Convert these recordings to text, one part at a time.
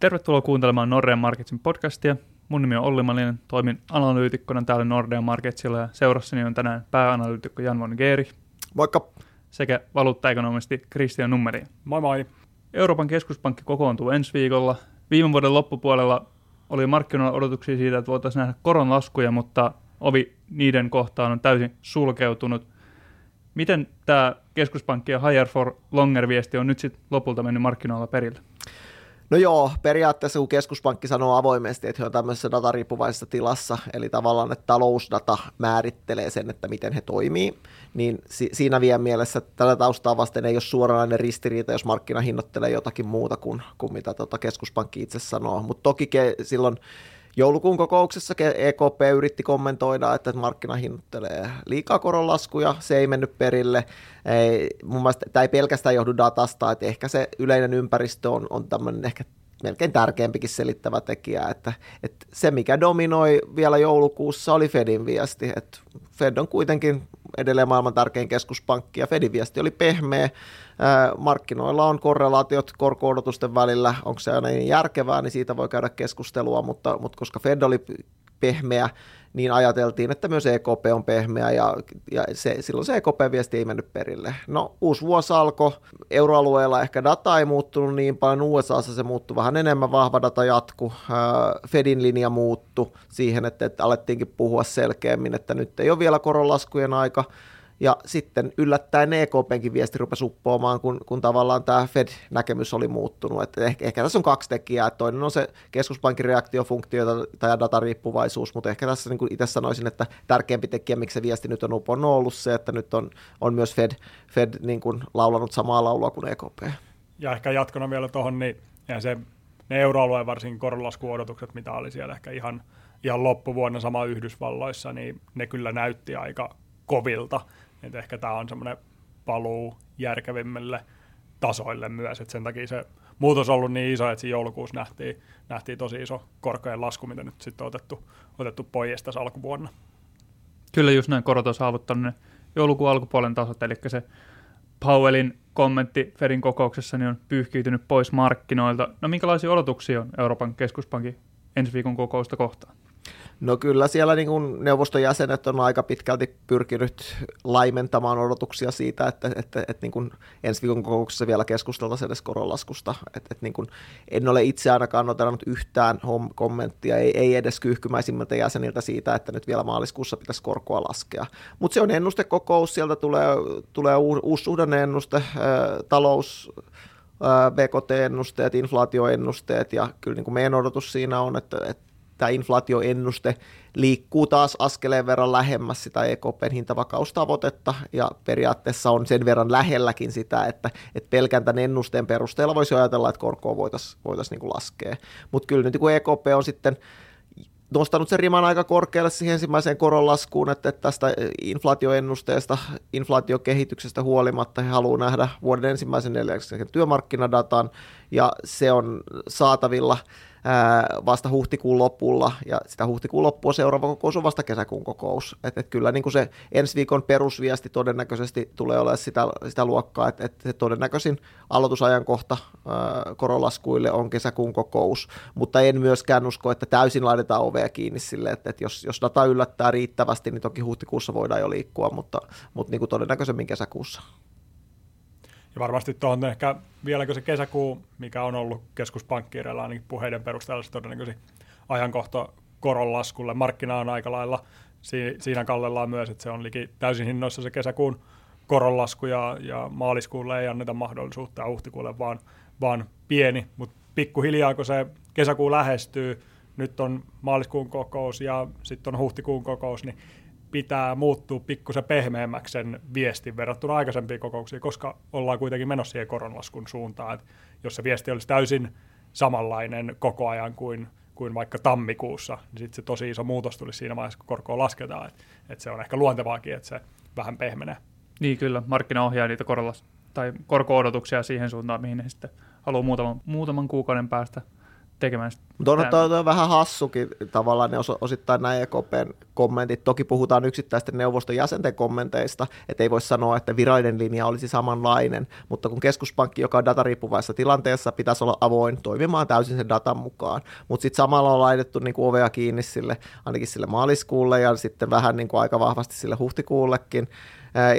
Tervetuloa kuuntelemaan Nordea Marketsin podcastia. Mun nimi on Olli Malinen, toimin analyytikkona täällä Nordea Marketsilla ja seurassani on tänään pääanalyytikko Jan von Gerich. Moikka! Sekä valuuttaekonomisti Kristian Nummelin. Moi moi! Euroopan keskuspankki kokoontuu ensi viikolla. Viime vuoden loppupuolella oli markkinoilla odotuksia siitä, että voitaisiin nähdä koronlaskuja, mutta ovi niiden kohtaan on täysin sulkeutunut. Miten tämä keskuspankki ja higher for longer -viesti on nyt sitten lopulta mennyt markkinoilla perille? No joo, periaatteessa kun keskuspankki sanoo avoimesti, että he on tämmöisessä datariippuvaisessa tilassa, eli tavallaan, että talousdata määrittelee sen, että miten he toimii, niin siinä vielä mielessä tällä taustaa vasten ei ole suoranainen ristiriita, jos markkina hinnoittelee jotakin muuta kuin mitä keskuspankki itse sanoo, mutta toki silloin joulukuun kokouksessa EKP yritti kommentoida, että markkina hinnoittelee liikaa koronlaskuja, se ei mennyt perille. Mun mielestä tämä ei pelkästään johdu datasta, että ehkä se yleinen ympäristö on tämmöinen ehkä melkein tärkeämpikin selittävä tekijä, että se mikä dominoi vielä joulukuussa oli Fedin viesti, että Fed on kuitenkin edelleen maailman tärkein keskuspankki ja Fedin viesti oli pehmeä, markkinoilla on korrelaatiot korko-odotusten välillä, onko se aina niin järkevää, niin siitä voi käydä keskustelua, mutta koska Fed oli pehmeä, niin ajateltiin, että myös EKP on pehmeä ja silloin se EKP-viesti ei mennyt perille. No uusi vuosi alkoi, euroalueella ehkä data ei muuttunut niin paljon, USAssa se muuttui vähän enemmän, vahva data jatkui, Fedin linja muuttui siihen, että alettiinkin puhua selkeämmin, että nyt ei ole vielä koronlaskujen aika. Ja sitten yllättäen EKPnkin viesti rupesi uppoamaan, kun tavallaan tämä Fed-näkemys oli muuttunut. Että ehkä tässä on kaksi tekijää. Toinen on se keskuspankin reaktiofunktio tai datariippuvaisuus, mutta ehkä tässä niin kuin itse sanoisin, että tärkeämpi tekijä, miksi se viesti nyt on uponnut, on ollut se, että nyt on myös Fed niin kuin laulanut samaa laulua kuin EKP. Ja ehkä jatkona vielä tuohon, niin ne euroalueen varsinkin koronlaskuodotukset, mitä oli siellä ehkä ihan loppuvuonna sama Yhdysvalloissa, niin ne kyllä näytti aika kovilta. Et ehkä tämä on semmoinen paluu järkevimmille tasoille myös, että sen takia se muutos on ollut niin iso, että siinä joulukuussa nähtiin tosi iso korkojen lasku, mitä nyt sitten on otettu pois tässä alkuvuonna. Kyllä just näin, korot on saavuttanut ne joulukuun alkupuolen tasot, eli se Powellin kommentti Fedin kokouksessa niin on pyyhkiytynyt pois markkinoilta. No minkälaisia odotuksia on Euroopan keskuspankin ensi viikon kokousta kohtaan? No kyllä siellä niin kuin neuvoston jäsenet on aika pitkälti pyrkinyt laimentamaan odotuksia siitä, että niin kuin ensi viikon kokouksessa vielä keskusteltaisiin edes koronlaskusta. Että niin kuin en ole itse ainakaan noterannut yhtään kommenttia, ei edes kyyhkymäisimmiltä jäseniltä siitä, että nyt vielä maaliskuussa pitäisi korkoa laskea. Mutta se on ennustekokous, sieltä tulee uusi suhdanne-ennuste, talous, BKT-ennusteet, inflaatioennusteet ja kyllä niin kuin meidän odotus siinä on, että tämä inflaatioennuste liikkuu taas askeleen verran lähemmäs sitä EKPn hintavakaustavoitetta ja periaatteessa on sen verran lähelläkin sitä, että pelkän tämän ennusteen perusteella voisi ajatella, että korkoa voitaisiin niin kuin laskea. Mutta kyllä nyt kun EKP on sitten nostanut sen riman aika korkealle siihen ensimmäiseen koronlaskuun, että tästä inflaatioennusteesta, inflaatiokehityksestä huolimatta he haluaa nähdä vuoden ensimmäisen neljänneksen työmarkkinadatan ja se on saatavilla vasta huhtikuun lopulla, ja sitä huhtikuun loppua seuraava kokous on vasta kesäkuun kokous. Et kyllä niin kuin se ensi viikon perusviesti todennäköisesti tulee olemaan sitä luokkaa, että se todennäköisin aloitusajankohta koronlaskuille on kesäkuun kokous, mutta en myöskään usko, että täysin laitetaan ovea kiinni sille, että jos data yllättää riittävästi, niin toki huhtikuussa voidaan jo liikkua, mutta niin kuin todennäköisemmin kesäkuussa. Ja varmasti tuohon ehkä vieläkö se kesäkuu, mikä on ollut keskuspankkiireilla ainakin puheiden perusteella se todennäköisesti ajankohta koronlaskulle. Markkina on aika lailla siinä kallellaan myös, että se on liki täysin hinnoissa se kesäkuun koronlasku ja maaliskuulle ei anneta mahdollisuutta ja huhtikuulle vaan pieni. Mutta pikkuhiljaa kun se kesäkuu lähestyy, nyt on maaliskuun kokous ja sitten on huhtikuun kokous, niin pitää muuttua pikkusen pehmeämmäksi sen viestin verrattuna aikaisempiin kokouksiin, koska ollaan kuitenkin menossa siihen koronlaskun suuntaan. Et jos se viesti olisi täysin samanlainen koko ajan kuin vaikka tammikuussa, niin sitten se tosi iso muutos tulisi siinä vaiheessa, kun korkoa lasketaan. Et se on ehkä luontevaakin, että se vähän pehmenee. Niin kyllä, markkina ohjaa niitä korko-odotuksia siihen suuntaan, mihin ne sitten haluaa muutaman kuukauden päästä tekemään. Mutta onhan toi vähän hassukin tavallaan ne osittain nämä EKPn kommentit. Toki puhutaan yksittäisten neuvoston jäsenten kommenteista, että ei voi sanoa, että virallinen linja olisi samanlainen, mutta kun keskuspankki, joka on datariippuvaisessa tilanteessa, pitäisi olla avoin toimimaan täysin sen datan mukaan. Mutta sitten samalla on laitettu niinku ovea kiinni sille, ainakin sille maaliskuulle ja sitten vähän niinku aika vahvasti sille huhtikuullekin.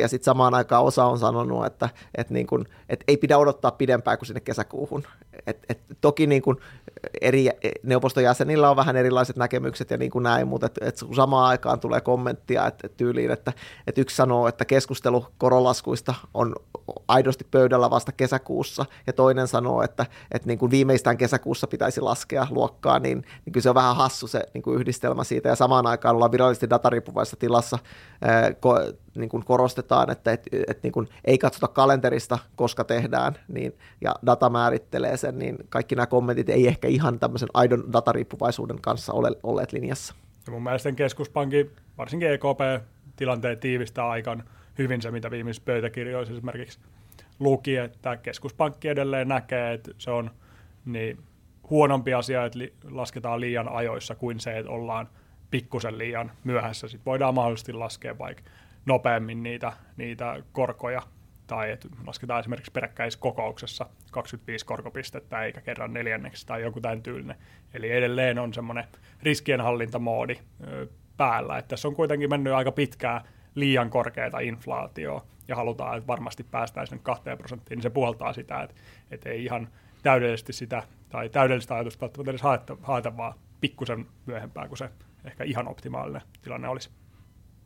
Ja sitten samaan aikaan osa on sanonut, että, niin kun, että ei pidä odottaa pidempään kuin sinne kesäkuuhun. Et toki niin kun eri neuvoston jäsenillä on vähän erilaiset näkemykset ja niin kuin näin, mutta et samaan aikaan tulee kommenttia et tyyliin, että yksi sanoo, että keskustelu koronlaskuista on aidosti pöydällä vasta kesäkuussa, ja toinen sanoo, että niin kuin viimeistään kesäkuussa pitäisi laskea luokkaa, niin kyllä se on vähän hassu se niin kuin yhdistelmä siitä, ja samaan aikaan ollaan virallisesti datariippuvaisessa tilassa, niin kuin korostetaan, että niin kuin ei katsota kalenterista, koska tehdään, niin, ja data määrittelee sen, niin kaikki nämä kommentit ei ehkä ihan tämmöisen aidon datariippuvaisuuden kanssa ole olleet linjassa. Ja mun mielestä keskuspankin, varsinkin EKP, tilanteet tiivistää aikaan hyvin se, mitä viimeisissä pöytäkirjoissa esimerkiksi luki, että keskuspankki edelleen näkee, että se on niin huonompi asia, että lasketaan liian ajoissa kuin se, että ollaan pikkusen liian myöhässä. Sitten voidaan mahdollisesti laskea vaikka nopeammin niitä korkoja, tai että lasketaan esimerkiksi peräkkäiskokouksessa 25 korkopistettä eikä kerran neljänneksi tai joku tämän tyylinen. Eli edelleen on semmoinen riskienhallintamoodi päällä, että tässä on kuitenkin mennyt aika pitkään liian korkeata inflaatiota ja halutaan, että varmasti päästään sinne 2%, niin se puoltaa sitä, että ei ihan täydellisesti sitä tai täydellistä ajatusta välttämättä edes haeta, vaan pikkusen myöhempää kuin se ehkä ihan optimaalinen tilanne olisi.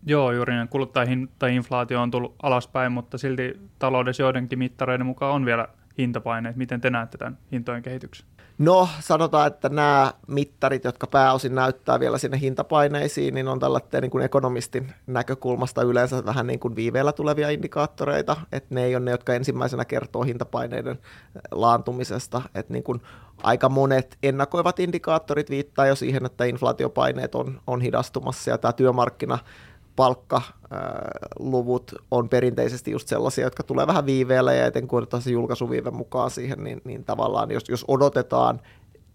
Joo, juuri näin. Kuluttajainflaatio on tullut alaspäin, mutta silti taloudessa joidenkin mittareiden mukaan on vielä hintapaineet. Miten te näette tämän hintojen kehityksen? No, sanotaan, että nämä mittarit, jotka pääosin näyttää vielä sinne hintapaineisiin, niin on tällainen niin kuin ekonomistin näkökulmasta yleensä vähän niin kuin viiveellä tulevia indikaattoreita, että ne ei ole ne, jotka ensimmäisenä kertoo hintapaineiden laantumisesta, että niin kuin aika monet ennakoivat indikaattorit viittaa jo siihen, että inflaatiopaineet on hidastumassa ja tämä työmarkkina palkkaluvut on perinteisesti just sellaisia, jotka tulee vähän viiveellä ja eten kun otetaan se julkaisuviiven mukaan siihen, niin tavallaan jos odotetaan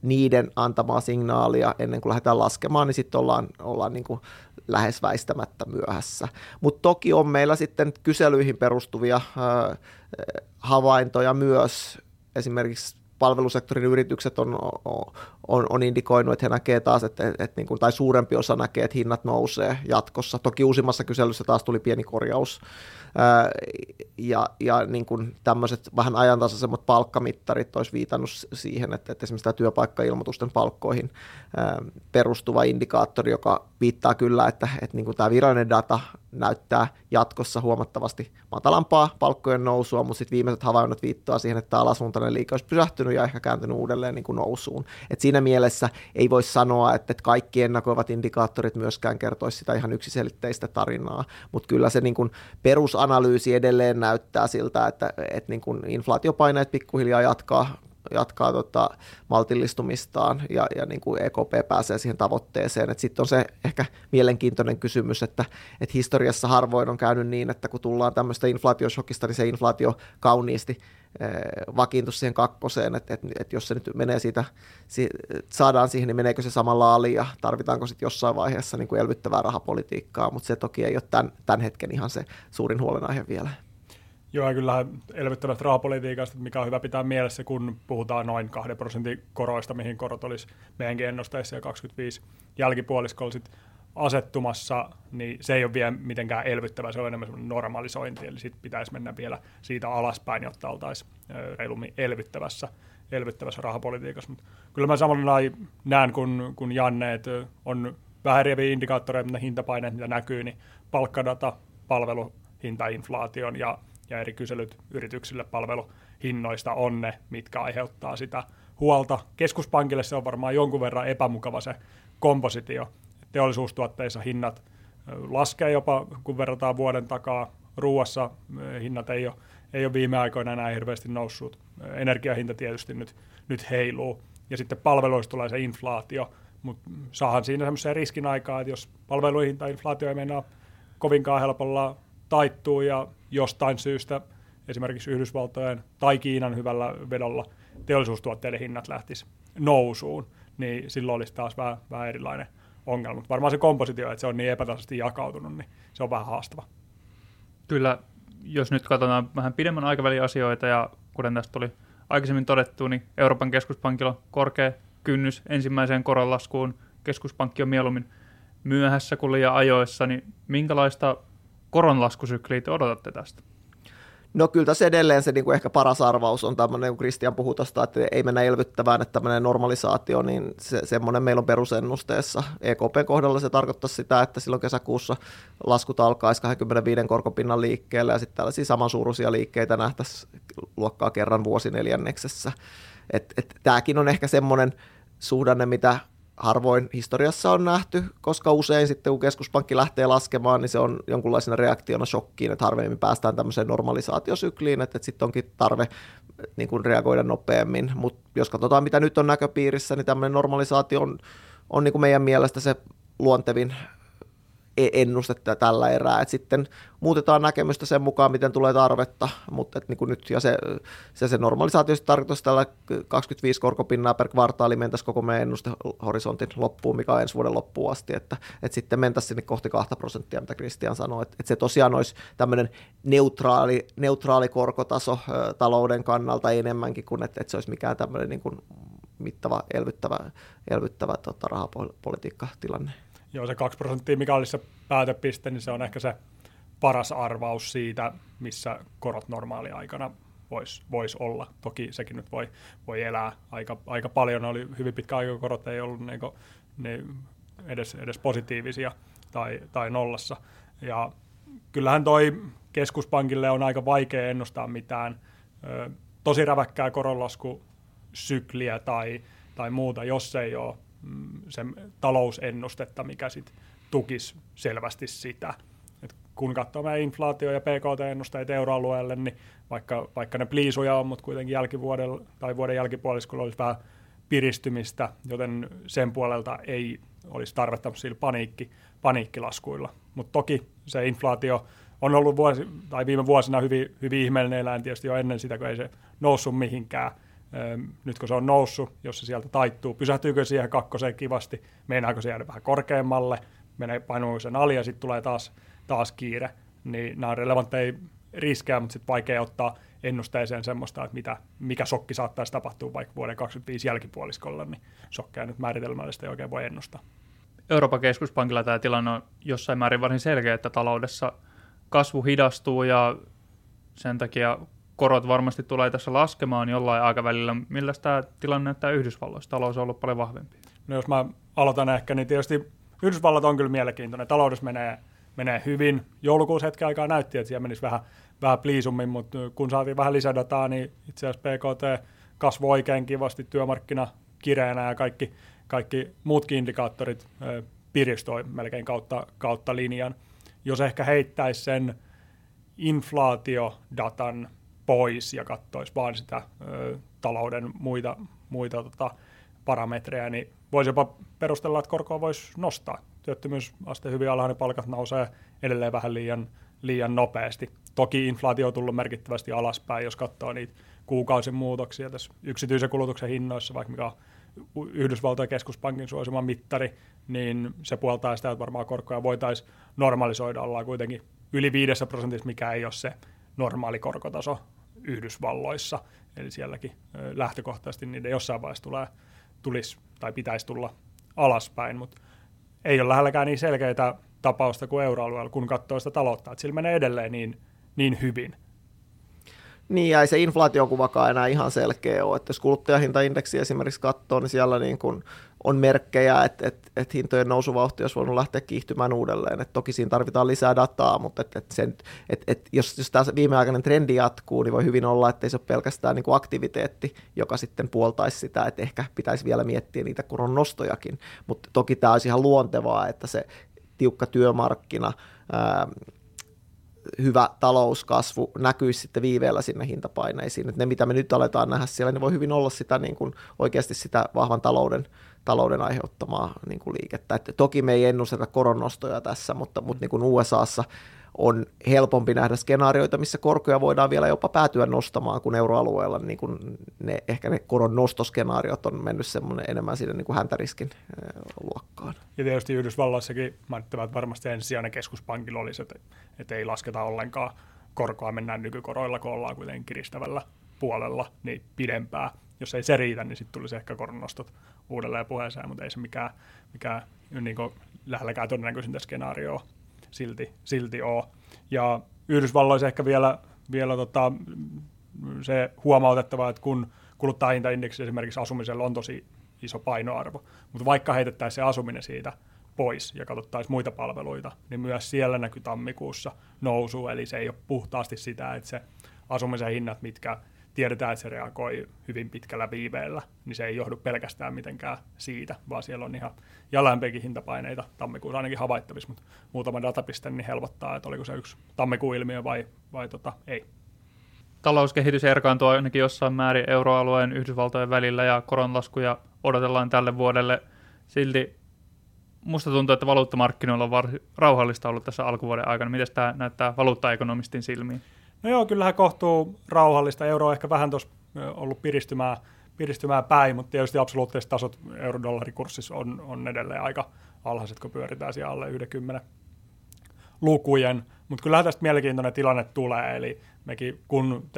niiden antamaa signaalia ennen kuin lähdetään laskemaan, niin sitten ollaan niin kuin lähes väistämättä myöhässä. Mutta toki on meillä sitten kyselyihin perustuvia havaintoja myös, esimerkiksi palvelusektorin yritykset on indikoinut, että he näkee taas, että niin kuin, tai suurempi osa näkee, että hinnat nousee jatkossa. Toki uusimmassa kyselyssä taas tuli pieni korjaus. Ja niin kuin tämmöiset vähän ajantasaisemmat palkkamittarit olisi viitannut siihen, että esimerkiksi tämä työpaikkailmoitusten palkkoihin perustuva indikaattori, joka viittaa kyllä, että niin kuin tämä virallinen data näyttää jatkossa huomattavasti matalampaa palkkojen nousua, mutta sitten viimeiset havainnot viittaa siihen, että tämä alasuuntainen liike olisi pysähtynyt ja ehkä kääntynyt uudelleen niin kuin nousuun. Et siinä mielessä ei voi sanoa, että kaikki ennakoivat indikaattorit myöskään kertoisi sitä ihan yksiselitteistä tarinaa, mutta kyllä se niin kuin perusanalyysi edelleen näyttää siltä, että niin kuin inflaatiopaineet pikkuhiljaa jatkaa maltillistumistaan ja niin kuin EKP pääsee siihen tavoitteeseen. Sitten on se ehkä mielenkiintoinen kysymys, että historiassa harvoin on käynyt niin, että kun tullaan tämmöistä inflaatioshokista, niin se inflaatio kauniisti vakiintus siihen kakkoseen, että jos se nyt menee siitä, saadaan siihen, niin meneekö se samalla ali ja tarvitaanko sitten jossain vaiheessa niin kuin elvyttävää rahapolitiikkaa, mutta se toki ei ole tämän hetken ihan se suurin huolenaihe vielä. Joo, ja kyllähän elvyttävästä rahapolitiikasta, mikä on hyvä pitää mielessä, kun puhutaan noin 2% koroista, mihin korot olisi meidänkin ennusteissa ja 25 jälkipuoliskolla sitten asettumassa, niin se ei ole vielä mitenkään elvyttävä, se on enemmän normalisointi, eli sitten pitäisi mennä vielä siitä alaspäin, jotta oltaisiin reilummin elvyttävässä rahapolitiikassa. Mut kyllä mä samalla näen, kun Janne, että on vähän eriäviä indikaattoreja, mitä hintapaineet, mitä näkyy, niin palkkadata, palveluhinta, inflaation ja eri kyselyt yrityksille palveluhinnoista on ne, mitkä aiheuttaa sitä huolta. Keskuspankille se on varmaan jonkun verran epämukava se kompositio. Teollisuustuotteissa hinnat laskee jopa, kun verrataan vuoden takaa. Ruuassa hinnat ei ole viime aikoina enää hirveästi noussut. Energiahinta tietysti nyt heiluu. Ja sitten palveluissa tulee se inflaatio, mutta saahan siinä semmoisen riskin aikaa, että jos palveluihin tai inflaatio ei meinaa kovinkaan helpolla taittuu ja jostain syystä esimerkiksi Yhdysvaltojen tai Kiinan hyvällä vedolla teollisuustuotteiden hinnat lähtisi nousuun, niin silloin olisi taas vähän erilainen ongelma. Mutta varmaan se kompositio, että se on niin epätasaisesti jakautunut, niin se on vähän haastava. Kyllä, jos nyt katsotaan vähän pidemmän aikavälin asioita, ja kuten tästä tuli aikaisemmin todettu, niin Euroopan keskuspankilla on korkea kynnys ensimmäiseen koronlaskuun. Keskuspankki on mieluummin myöhässä kuin liian ajoissa, niin minkälaista koronlaskusykliä te odotatte tästä? No kyllä tässä edelleen se niin kuin ehkä paras arvaus on tämmöinen, kun Kristian puhui tästä, että ei mennä elvyttävään, että tämmöinen normalisaatio, niin semmoinen meillä on perusennusteessa. EKP:n kohdalla se tarkoittaa sitä, että silloin kesäkuussa laskut alkaisi 25 korkopinnan liikkeelle ja sitten tällaisia samansuuruisia liikkeitä nähtäisiin luokkaa kerran vuosineljänneksessä. Tämäkin on ehkä semmoinen suhdanne, mitä harvoin historiassa on nähty, koska usein sitten kun keskuspankki lähtee laskemaan, niin se on jonkunlaisena reaktiona shokkiin, että harvemmin päästään tämmöiseen normalisaatiosykliin, että sitten onkin tarve niin kuin reagoida nopeammin. Mutta jos katsotaan, mitä nyt on näköpiirissä, niin tämmöinen normalisaatio on niin kuin meidän mielestä se luontevin ennuste tällä erää. Et sitten muutetaan näkemystä sen mukaan, miten tulee tarvetta, mutta niin kuin nyt ja se normalisaatio tarkoitus tällä 25 korkopinnaa per kvartaali mentäisiin koko meidän ennustehorisontin loppuun, mikä on ensi vuoden loppuun asti, että sitten mentäisiin sinne kohti 2%, mitä Kristian sanoi, että se tosiaan olisi tämmöinen neutraali korkotaso talouden kannalta enemmänkin kuin, että se olisi mikään tämmöinen niin kuin mittava elvyttävä rahapolitiikkatilanne. Joo, se 2%, mikä olisi se päätepiste, niin se on ehkä se paras arvaus siitä, missä korot normaaliaikana voisi olla. Toki sekin nyt voi elää aika paljon. Ne oli hyvin pitkä aika, korot ei ollut edes positiivisia tai nollassa. Ja kyllähän toi keskuspankille on aika vaikea ennustaa mitään tosi räväkkää koronlaskusykliä tai muuta, jos ei ole sen talousennustetta, mikä sit tukisi selvästi sitä. Et kun katsoo meidän inflaatio- ja PKT-ennusteita euroalueelle, niin vaikka ne pliisuja on, mutta kuitenkin jälkivuodella tai vuoden jälkipuoliskolla olisi vähän piristymistä, joten sen puolelta ei olisi tarvetta sillä paniikkilaskuilla. Mutta toki se inflaatio on ollut viime vuosina hyvin ihmeellinen eläin tietysti jo ennen sitä, kun ei se noussut mihinkään. Nyt kun se on noussut, jos se sieltä taittuu, pysähtyykö siihen 2 kivasti, meinaako se jäädä vähän korkeammalle, painuu sen ali ja sitten tulee taas kiire. Niin nämä on relevantteja riskejä, mutta sitten vaikea ottaa ennusteeseen semmoista, että mikä shokki saattaisi tapahtua vaikka vuoden 2025 jälkipuoliskolla, niin shokkeja nyt määritelmällisesti ei oikein voi ennustaa. Euroopan keskuspankilla tämä tilanne on jossain määrin varsin selkeä, että taloudessa kasvu hidastuu ja sen takia korot varmasti tulee tässä laskemaan jollain aikavälillä. Millä tämä tilanne näyttää Yhdysvalloissa? Talous on ollut paljon vahvempi. No jos mä aloitan ehkä, niin tietysti Yhdysvallat on kyllä mielenkiintoinen. Taloudessa menee hyvin. Joulukuussa hetken aikaa näytti, että siellä menisi vähän pliisummin, mutta kun saatiin vähän lisädataa, niin itse asiassa PKT kasvoi oikein kivasti, työmarkkina kireänä ja kaikki muutkin indikaattorit piristoi melkein kautta linjan. Jos ehkä heittäisi sen inflaatiodatan pois ja katsoisi vaan sitä talouden muita parametreja, niin voisi jopa perustella, että korkoa voisi nostaa. Työttömyysaste hyvin alhainen, palkat nousee edelleen vähän liian nopeasti. Toki inflaatio on tullut merkittävästi alaspäin, jos katsoo niitä kuukausin muutoksia tässä yksityisen kulutuksen hinnoissa, vaikka mikä on Yhdysvaltojen keskuspankin suosima mittari, niin se puoltaa sitä, että varmaan korkoja voitaisiin normalisoida. Ollaan kuitenkin yli 5%, mikä ei ole se normaali korkotaso Yhdysvalloissa, eli sielläkin lähtökohtaisesti niiden jossain vaiheessa tulisi tai pitäisi tulla alaspäin, mutta ei ole lähelläkään niin selkeitä tapausta kuin euroalueella, kun katsoo sitä taloutta, että sillä menee edelleen niin hyvin. Niin, ja ei se inflaatiokuvakaan enää ihan selkeä ole, että jos kuluttajahintaindeksi esimerkiksi katsoo, niin siellä niin kuin on merkkejä, että hintojen nousuvauhti olisi voinut lähteä kiihtymään uudelleen. Et toki siinä tarvitaan lisää dataa, mutta jos tämä viimeaikainen trendi jatkuu, niin voi hyvin olla, että ei se ole pelkästään niin kuin aktiviteetti, joka sitten puoltaisi sitä, että ehkä pitäisi vielä miettiä niitä koron nostojakin. Mutta toki tämä olisi ihan luontevaa, että se tiukka työmarkkina, hyvä talouskasvu näkyisi sitten viiveellä sinne hintapaineisiin. Et ne, mitä me nyt aletaan nähdä siellä, ne voi hyvin olla sitä, niin kuin, oikeasti sitä vahvan talouden aiheuttamaa niin kuin liikettä. Et toki me ei ennusteta koronnostoja tässä, mutta niin kuin USAssa on helpompi nähdä skenaarioita, missä korkoja voidaan vielä jopa päätyä nostamaan, kun euroalueella niin kun ne, ehkä ne koron nostoskenaariot on mennyt enemmän sinne niin kuin häntäriskin luokkaan. Ja tietysti Yhdysvalloissakin mainittavat varmasti ensisijainen keskuspankilla olisi, että ei lasketa ollenkaan korkoa, mennään nykykoroilla, kun ollaan kuitenkin kiristävällä puolella, niin pidempää. Jos ei se riitä, niin sitten tulisi ehkä koronnostot uudelleen puheeseen, mutta ei se mikään niin kuin lähelläkään todennäköisintä skenaarioa silti ole. Ja Yhdysvalloissa ehkä vielä se huomautettava, että kun kuluttajahintaindeksi esimerkiksi asumisella on tosi iso painoarvo, mutta vaikka heitettäisiin se asuminen siitä pois ja katsottaisiin muita palveluita, niin myös siellä näkyy tammikuussa nousu, eli se ei ole puhtaasti sitä, että se asumisen hinnat, mitkä tiedetään, että se reagoi hyvin pitkällä viiveellä, niin se ei johdu pelkästään mitenkään siitä, vaan siellä on ihan jälämpiäkin hintapaineita tammikuussa ainakin havaittavissa, mutta muutama datapiste niin helpottaa, että oliko se yksi tammikuun ilmiö vai ei. Talouskehitys erkaantuu ainakin jossain määrin euroalueen Yhdysvaltojen välillä ja koronlaskuja odotellaan tälle vuodelle. Silti musta tuntuu, että valuuttamarkkinoilla on rauhallista ollut tässä alkuvuoden aikana. Miten tämä näyttää valuuttaekonomistin silmiin? No joo, kyllähän kohtuu rauhallista. Euro on ehkä vähän tuossa ollut piristymään päin, mutta tietysti absoluuttiset tasot euro-dollarkurssissa on edelleen aika alhaiset, kun pyöritään siellä alle 90 lukujen. Mutta kyllähän tästä mielenkiintoinen tilanne tulee, eli mekin kun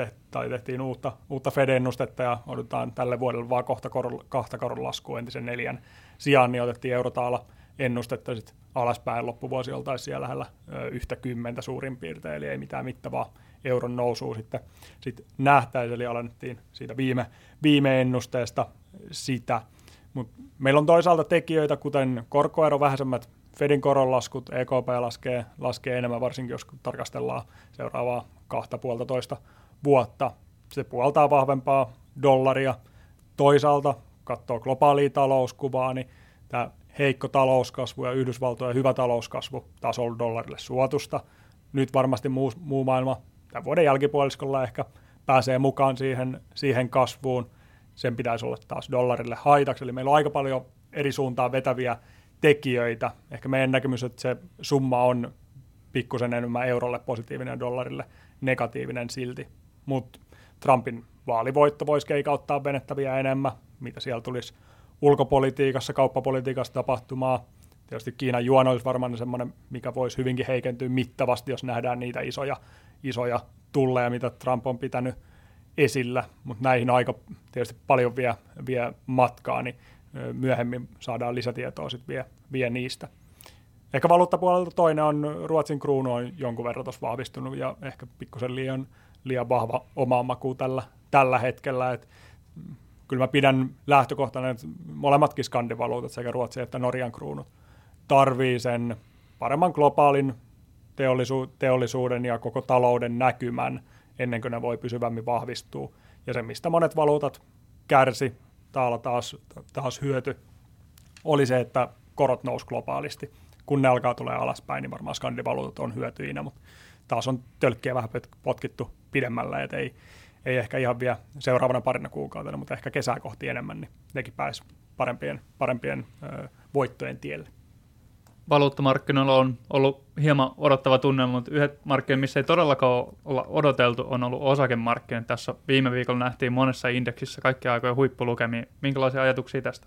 tehtiin uutta Fed-ennustetta ja odotetaan tälle vuodelle vaan kohta kahta koronlaskua entisen 4 sijaan, niin otettiin eurotaala ennustetta sitten alaspäin. Loppuvuosi oltaisiin siellä lähellä 1,10 suurin piirtein, eli ei mitään mittavaa euron nousua sitten nähtäisiin, eli alennettiin siitä viime ennusteesta sitä. Mut meillä on toisaalta tekijöitä, kuten korkoero, vähäisemmät Fedin koronlaskut, EKP laskee enemmän, varsinkin jos tarkastellaan seuraavaa 2,5 vuotta. Se puoltaa vahvempaa dollaria. Toisaalta, katsoo globaalia talouskuvaa, niin tämä heikko talouskasvu ja Yhdysvaltojen hyvä talouskasvu taas on dollarille suotusta. Nyt varmasti muu maailma tämän vuoden jälkipuoliskolla ehkä pääsee mukaan siihen kasvuun. Sen pitäisi olla taas dollarille haitaksi. Eli meillä on aika paljon eri suuntaan vetäviä tekijöitä. Ehkä meidän näkemys, että se summa on pikkusen enemmän eurolle positiivinen ja dollarille negatiivinen silti. Mutta Trumpin vaalivoitto voisi keikauttaa venettäviä enemmän, mitä siellä tulisi ulkopolitiikassa, kauppapolitiikassa tapahtumaa. Tietysti Kiinan juon olisi varmaan semmoinen, mikä voisi hyvinkin heikentyä mittavasti, jos nähdään niitä isoja tulleja, mitä Trump on pitänyt esillä. Mutta näihin aika tietysti paljon vie matkaa, niin myöhemmin saadaan lisätietoa sitten vie niistä. Ehkä valuuttapuolelta toinen on Ruotsin kruunu on jonkun verran tuossa vahvistunut ja ehkä pikkusen liian vahva oma maku tällä hetkellä. Kyllä mä pidän lähtökohtana, että molemmatkin skandivaluutat, sekä Ruotsin että Norjan kruunut, tarvii sen paremman globaalin teollisuuden ja koko talouden näkymän, ennen kuin ne voi pysyvämmin vahvistua. Ja se, mistä monet valuutat kärsi, täällä taas hyöty, oli se, että korot nousi globaalisti. Kun ne alkaa tulee alaspäin, niin varmaan skandivaluutat on hyötyinä, mutta taas on tölkkiä vähän potkittu pidemmällä, että ei ehkä ihan vielä seuraavana parina kuukautena, mutta ehkä kesää kohti enemmän, niin nekin pääsi parempien voittojen tielle. Valuuttamarkkinoilla on ollut hieman odottava tunnelma, mutta yhdet markkinat, missä ei todellakaan olla odoteltu, on ollut osakemarkkinat. Tässä viime viikolla nähtiin monessa indeksissä kaikkia aikojen huippulukemia. Minkälaisia ajatuksia tästä?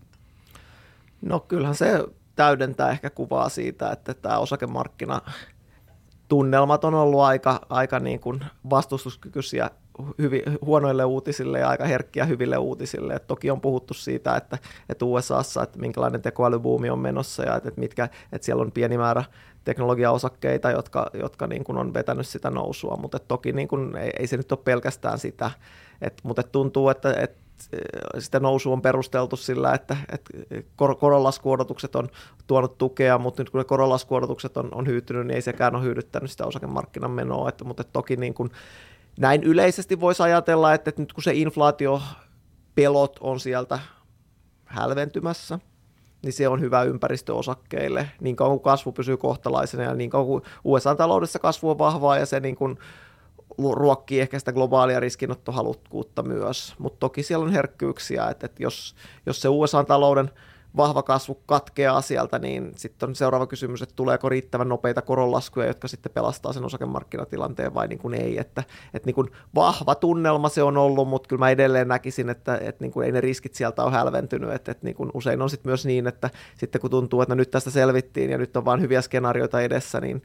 No kyllähän se täydentää ehkä kuvaa siitä, että tämä osakemarkkina tunnelmat on ollut aika niin kuin vastustuskykyisiä huonoille uutisille ja aika herkkiä hyville uutisille. Et toki on puhuttu siitä, että USAssa, että minkälainen tekoälybuumi on menossa ja että siellä on pieni määrä teknologiaosakkeita, jotka niin kuin on vetänyt sitä nousua, mutta toki niin kuin ei se nyt ole pelkästään sitä. Mutta tuntuu, että sitä nousu on perusteltu sillä, että koronlaskuodotukset on tuonut tukea, mutta nyt kun ne koronlaskuodotukset on hyytynyt, niin ei sekään ole hyydyttänyt sitä osakemarkkinan menoa. Mutta toki niin kuin näin yleisesti voisi ajatella, että nyt kun se inflaatiopelot on sieltä hälventymässä, niin se on hyvä ympäristö osakkeille. Niin kauan kuin kasvu pysyy kohtalaisena ja niin kauan kuin USA-taloudessa kasvu on vahvaa ja se niin kuin ruokkii ehkä sitä globaalia riskinottohalukkuutta myös, mutta toki siellä on herkkyyksiä, että jos se USA-talouden vahva kasvu katkeaa sieltä, niin sitten on seuraava kysymys, että tuleeko riittävän nopeita koronlaskuja, jotka sitten pelastaa sen osakemarkkinatilanteen vai niin kuin ei. Että niin kuin vahva tunnelma se on ollut, mutta kyllä mä edelleen näkisin, että niin kuin ei ne riskit sieltä ole hälventynyt. Että niin kuin usein on sitten myös niin, että sitten kun tuntuu, että nyt tästä selvittiin ja nyt on vain hyviä skenaarioita edessä, niin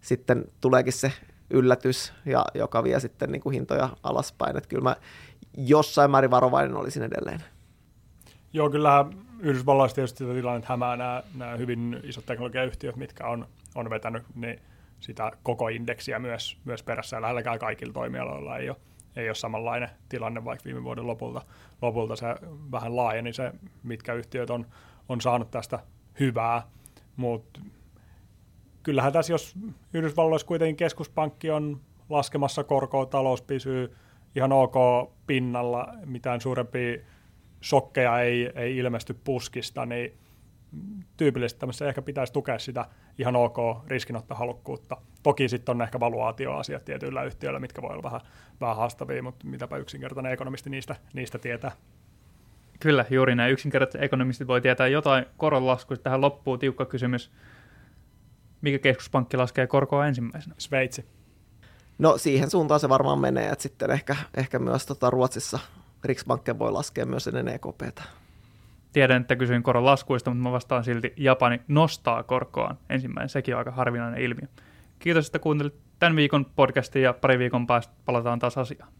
sitten tuleekin se yllätys, ja joka vie sitten niin kuin hintoja alaspäin. Että kyllä mä jossain määrin varovainen olisin edelleen. Joo, kyllähän Yhdysvalloissa tietysti sitä tilannetta hämää nämä hyvin isot teknologiayhtiöt, mitkä on vetänyt niin sitä koko indeksiä myös perässä, ja lähelläkään kaikilla toimialoilla ei ole samanlainen tilanne, vaikka viime vuoden lopulta se vähän laajeni se, mitkä yhtiöt on saanut tästä hyvää, mutta kyllähän tässä, jos Yhdysvalloissa kuitenkin keskuspankki on laskemassa korkoa, talous pysyy ihan ok pinnalla, mitään suurempia shokkeja ei ilmesty puskista, niin tyypillisesti tämmöisessä ehkä pitäisi tukea sitä ihan ok riskinottohalukkuutta. Toki sitten on ehkä valuaatioasiat tietyillä yhtiöillä, mitkä voi olla vähän haastavia, mutta mitäpä yksinkertainen ekonomisti niistä tietää. Kyllä, juuri näin. Yksinkertaiset ekonomistit voi tietää jotain koronlaskuista. Tähän loppuu tiukka kysymys. Mikä keskuspankki laskee korkoa ensimmäisenä? Sveitsi. No siihen suuntaan se varmaan menee, että sitten ehkä myös Ruotsissa Riksbanken voi laskea myös ennen EKP:tä. Tiedän, että kysyin koron laskuista, mutta mä vastaan silti, Japani nostaa korkoaan ensimmäinen. Sekin on aika harvinainen ilmiö. Kiitos, että kuuntelit tämän viikon podcastin ja pari viikon päästä palataan taas asiaan.